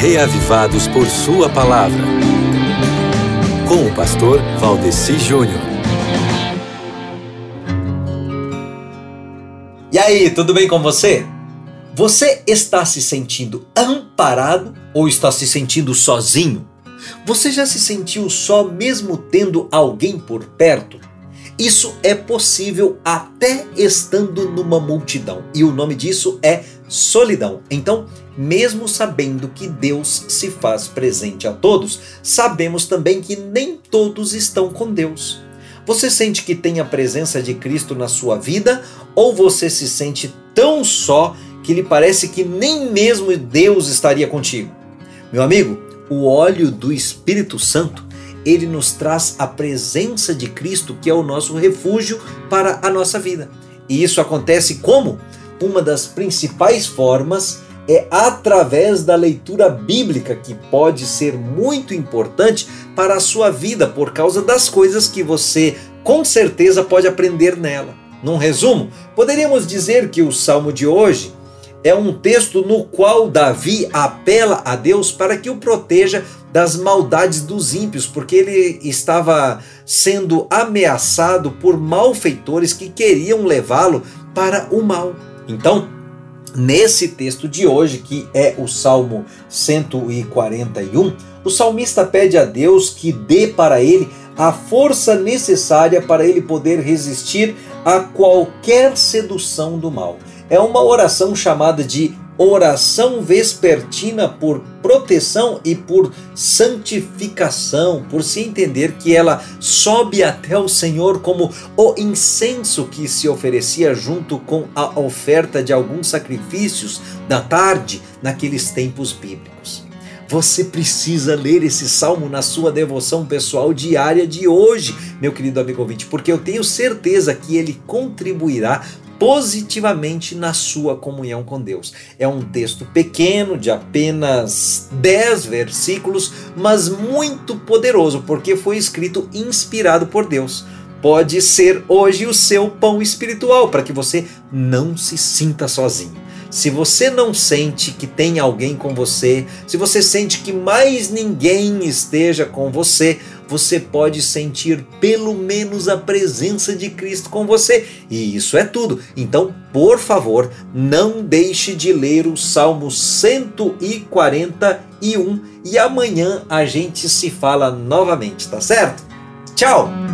reavivados por Sua Palavra. Com o pastor Valdeci Júnior. E aí, tudo bem com você? Você está se sentindo amparado ou está se sentindo sozinho? Você já se sentiu só mesmo tendo alguém por perto? Isso é possível até estando numa multidão. E o nome disso é solidão. Então, mesmo sabendo que Deus se faz presente a todos, sabemos também que nem todos estão com Deus. Você sente que tem a presença de Cristo na sua vida? Ou você se sente tão só que lhe parece que nem mesmo Deus estaria contigo? Meu amigo, o óleo do Espírito Santo, ele nos traz a presença de Cristo, que é o nosso refúgio para a nossa vida. E isso acontece como? Uma das principais formas é através da leitura bíblica, que pode ser muito importante para a sua vida, por causa das coisas que você, com certeza, pode aprender nela. Num resumo, poderíamos dizer que o Salmo de hoje é um texto no qual Davi apela a Deus para que o proteja das maldades dos ímpios, porque ele estava sendo ameaçado por malfeitores que queriam levá-lo para o mal. Então, nesse texto de hoje, que é o Salmo 141, o salmista pede a Deus que dê para ele a força necessária para ele poder resistir a qualquer sedução do mal. É uma oração chamada de oração vespertina por proteção e por santificação, por se entender que ela sobe até o Senhor como o incenso que se oferecia junto com a oferta de alguns sacrifícios da tarde naqueles tempos bíblicos. Você precisa ler esse salmo na sua devoção pessoal diária de hoje, meu querido amigo ouvinte, porque eu tenho certeza que ele contribuirá positivamente na sua comunhão com Deus. É um texto pequeno, de apenas 10 versículos, mas muito poderoso, porque foi escrito inspirado por Deus. Pode ser hoje o seu pão espiritual, para que você não se sinta sozinho. Se você não sente que tem alguém com você, se você sente que mais ninguém esteja com você, você pode sentir pelo menos a presença de Cristo com você. E isso é tudo. Então, por favor, não deixe de ler o Salmo 141 e amanhã a gente se fala novamente, tá certo? Tchau!